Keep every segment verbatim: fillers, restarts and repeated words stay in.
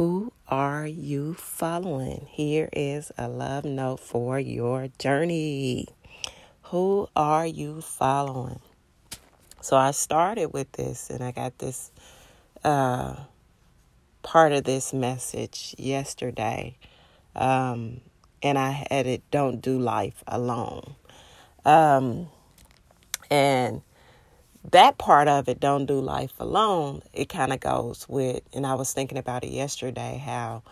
Who are you following? Here is a love note for your journey. Who are you following? So I started with this, and I got this uh, part of this message yesterday. Um, and I had it, don't do life alone. Um, and that part of it, don't do life alone, it kind of goes with, and I was thinking about it yesterday, how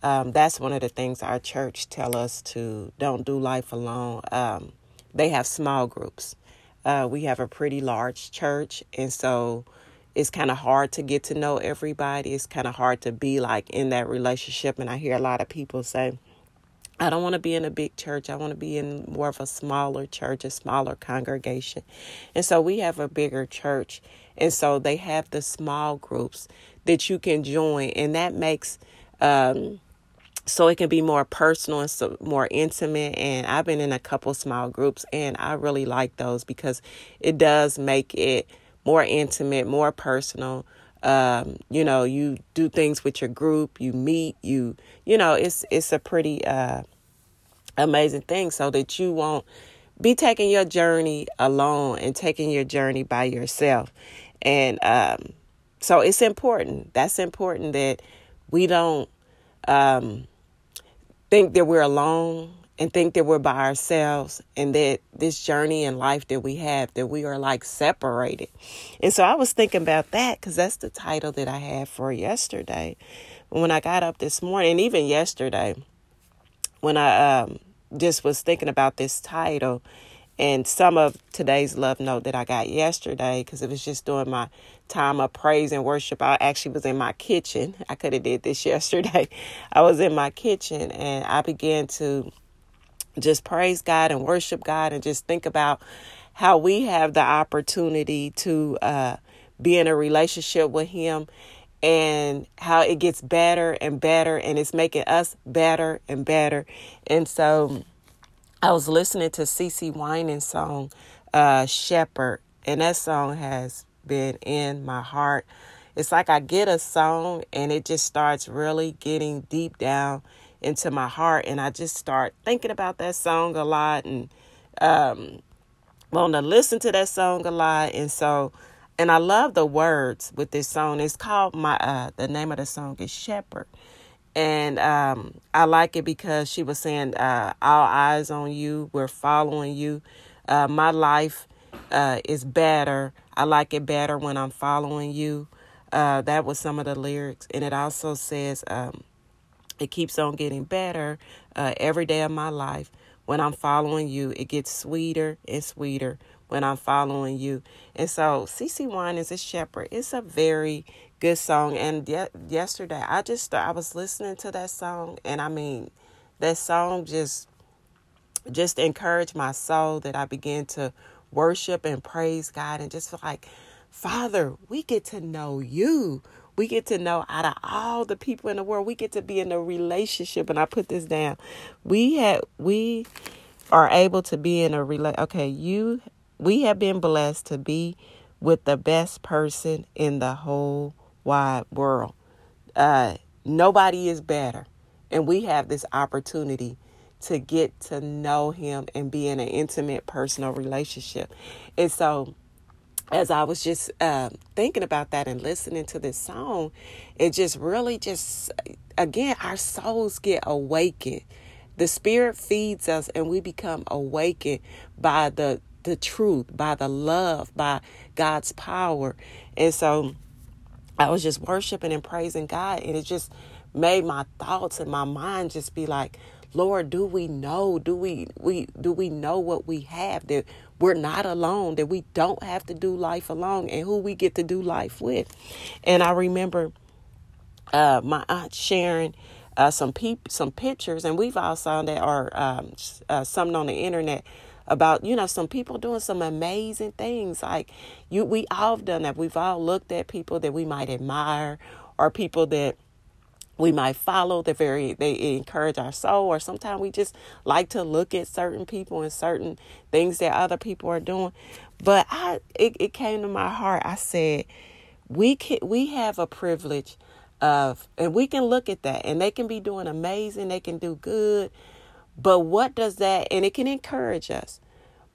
um, that's one of the things our church tell us to don't do life alone. Um, they have small groups. Uh, we have a pretty large church, and so it's kind of hard to get to know everybody. It's kind of hard to be like in that relationship. And I hear a lot of people say, I don't want to be in a big church. I want to be in more of a smaller church, a smaller congregation. And so we have a bigger church. And so they have the small groups that you can join. And that makes, um, so it can be more personal and so more intimate. And I've been in a couple small groups, and I really like those because it does make it more intimate, more personal. Um, you know, you do things with your group, you meet, you, you know, it's, it's a pretty, uh, amazing thing, so that you won't be taking your journey alone and taking your journey by yourself. And, um, so it's important. That's important that we don't, um, think that we're alone and think that we're by ourselves, and that this journey in life that we have, that we are like separated. And so I was thinking about that, because that's the title that I had for yesterday. When I got up this morning, and even yesterday, when I um, just was thinking about this title and some of today's love note that I got yesterday, because it was just during my time of praise and worship. I actually was in my kitchen. I could have did this yesterday. I was in my kitchen, and I began to just praise God and worship God, and just think about how we have the opportunity to uh, be in a relationship with Him, and how it gets better and better, and it's making us better and better. And so I was listening to CeCe Winans' song, uh, Shepherd, and that song has been in my heart. It's like I get a song and it just starts really getting deep down into my heart, and I just start thinking about that song a lot, and um want to listen to that song a lot. And so, and I love the words with this song. It's called my uh the name of the song is Shepherd, and um I like it because she was saying uh all eyes on you, we're following you, uh my life uh is better, I like it better when I'm following you. Uh that was some of the lyrics. And it also says um it keeps on getting better uh, every day of my life. When I'm following you, it gets sweeter and sweeter when I'm following you. And so CeCe Winans is a shepherd. It's a very good song. And ye- yesterday, I just I was listening to that song. And I mean, that song just, just encouraged my soul, that I began to worship and praise God. And just feel like, Father, we get to know you. We get to know, out of all the people in the world, we get to be in a relationship. And I put this down. We have, we are able to be in a rela-. Okay, you, we have been blessed to be with the best person in the whole wide world. Uh, nobody is better. And we have this opportunity to get to know him and be in an intimate personal relationship. And so, as I was just uh, thinking about that and listening to this song, it just really just, again, our souls get awakened. The Spirit feeds us, and we become awakened by the, the truth, by the love, by God's power. And so I was just worshiping and praising God, and it just made my thoughts and my mind just be like, Lord, do we know, do we, we, do we know what we have, that we're not alone, that we don't have to do life alone, and who we get to do life with. And I remember uh, my aunt sharing uh, some peop- some pictures, and we've all seen that, or um, uh, something on the internet about, you know, some people doing some amazing things. Like you, we all have done that. We've all looked at people that we might admire, or people that we might follow, the very, they encourage our soul, or sometimes we just like to look at certain people and certain things that other people are doing. But I, it, it came to my heart. I said, we can, we have a privilege of, and we can look at that, and they can be doing amazing, they can do good, but what does that, and it can encourage us,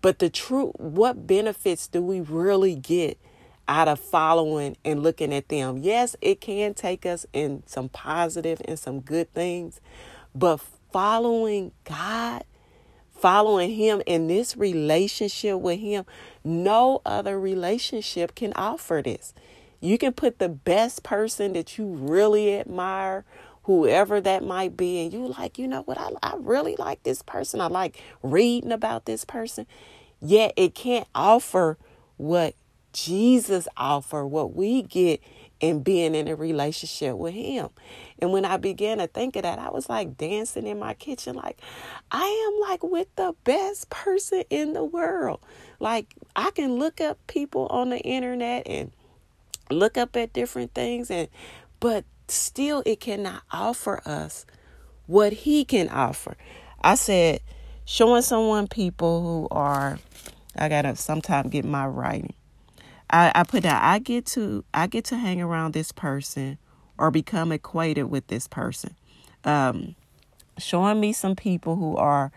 but the true, what benefits do we really get out of following and looking at them? Yes, it can take us in some positive and some good things, but following God, following him in this relationship with him, no other relationship can offer this. You can put the best person that you really admire, whoever that might be, and you like, you know what, I, I really like this person. I like reading about this person. Yet it can't offer what Jesus offer, what we get in being in a relationship with him. And when I began to think of that, I was like dancing in my kitchen, like I am like with the best person in the world. Like I can look up people on the internet and look up at different things, and but still it cannot offer us what he can offer. I said, showing someone people who are, I gotta sometimes get my writing. I, I put that I get to I get to hang around this person or become acquainted with this person. Um, showing me some people who are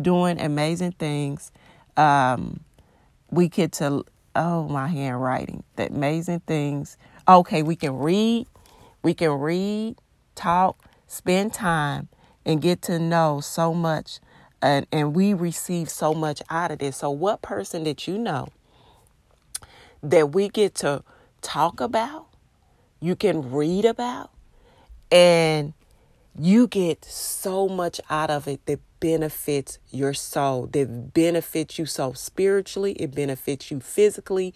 doing amazing things. Um, we get to oh my handwriting, the amazing things. Okay, we can read, we can read, talk, spend time, and get to know so much, and and we receive so much out of this. So, what person did you know that we get to talk about, you can read about, and you get so much out of it that benefits your soul, that benefits you so spiritually, it benefits you physically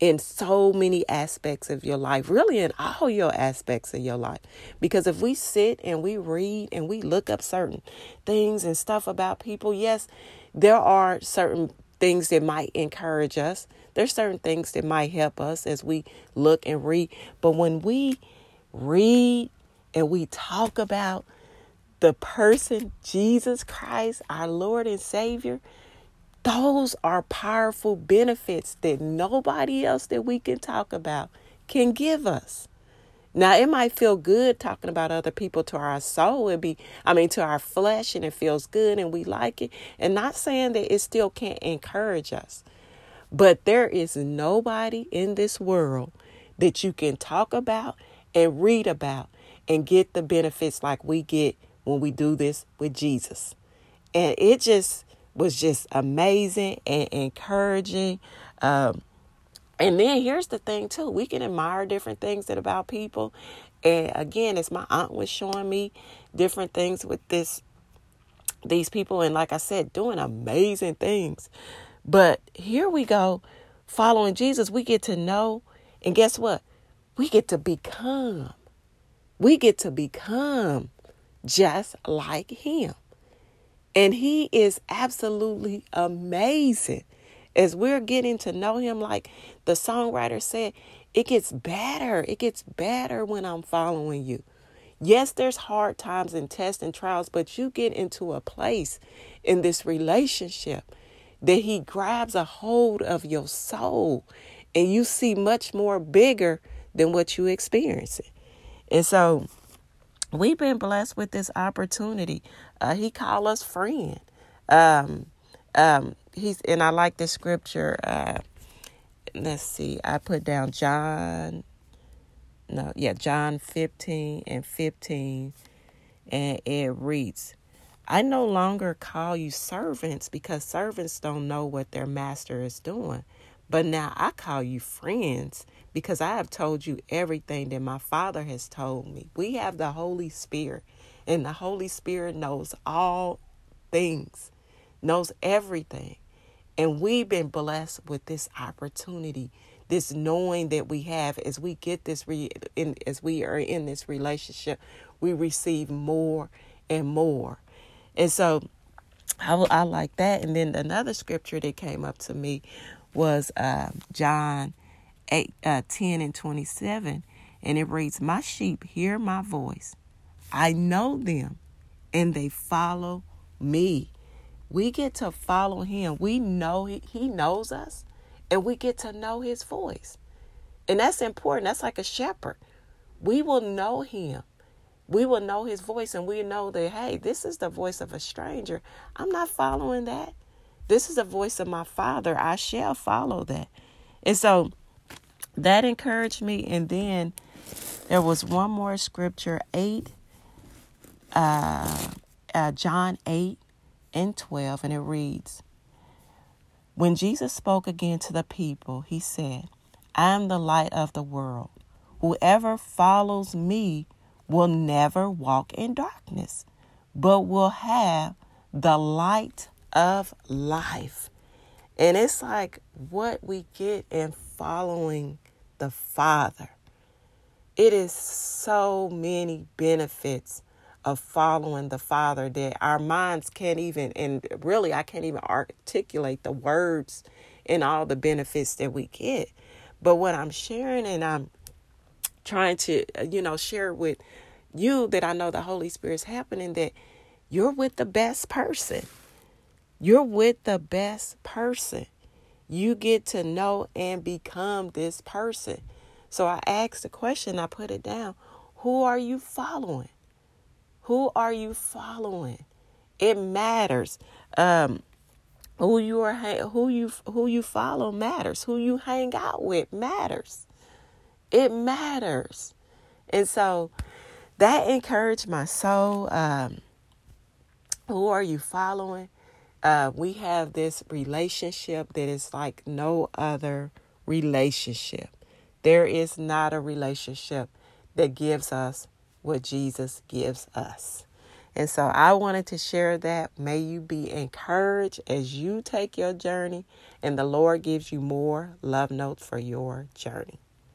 in so many aspects of your life, really in all your aspects of your life. Because if we sit and we read and we look up certain things and stuff about people, yes, there are certain things that might encourage us. There's certain things that might help us as we look and read. But when we read and we talk about the person, Jesus Christ, our Lord and Savior, those are powerful benefits that nobody else that we can talk about can give us. Now, it might feel good talking about other people to our soul. It be, I mean, to our flesh, and it feels good and we like it. And not saying that it still can't encourage us. But there is nobody in this world that you can talk about and read about and get the benefits like we get when we do this with Jesus. And it just was just amazing and encouraging. Um, And then here's the thing, too. We can admire different things that about people. And again, as my aunt was showing me different things with this, these people. And like I said, doing amazing things. But here we go. Following Jesus, we get to know. And guess what? We get to become. We get to become just like him. And he is absolutely amazing. As we're getting to know him, like the songwriter said, it gets better. It gets better when I'm following you. Yes, there's hard times and tests and trials, but you get into a place in this relationship that he grabs a hold of your soul and you see much more bigger than what you experience. And so we've been blessed with this opportunity. Uh, he called us friend. Um, um, He's, and I like this scripture. Uh, let's see. I put down John. No, yeah, John fifteen and fifteen. And it reads, I no longer call you servants because servants don't know what their master is doing. But now I call you friends because I have told you everything that my Father has told me. We have the Holy Spirit, and the Holy Spirit knows all things, knows everything. And we've been blessed with this opportunity, this knowing that we have as we get this, re- in, as we are in this relationship, we receive more and more. And so I, I like that. And then another scripture that came up to me was uh, John eight, uh, ten and twenty-seven. And it reads, my sheep hear my voice. I know them and they follow me. We get to follow him. We know he, he knows us, and we get to know his voice. And that's important. That's like a shepherd. we will know him. We will know his voice, and we know that, hey, this is the voice of a stranger. I'm not following that. This is the voice of my Father. I shall follow that. And so that encouraged me. And then there was one more scripture, eight, uh, uh, John eight and twelve, and it reads, when Jesus spoke again to the people, he said, I am the light of the world. Whoever follows me will never walk in darkness, but will have the light of life. And it's like what we get in following the Father. It is so many benefits of following the Father that our minds can't even, and really I can't even articulate the words and all the benefits that we get. But what I'm sharing, and I'm trying to, you know, share with you, that I know the Holy Spirit's happening, that you're with the best person. You're with the best person. You get to know and become this person. So I asked the question, I put it down. Who are you following? Who are you following? It matters. Um, who you are, who you, who you follow matters. Who you hang out with matters. It matters. And so that encouraged my soul. Um, who are you following? Uh, we have this relationship that is like no other relationship. There is not a relationship that gives us what Jesus gives us. And so I wanted to share that. May you be encouraged as you take your journey, and the Lord gives you more love notes for your journey.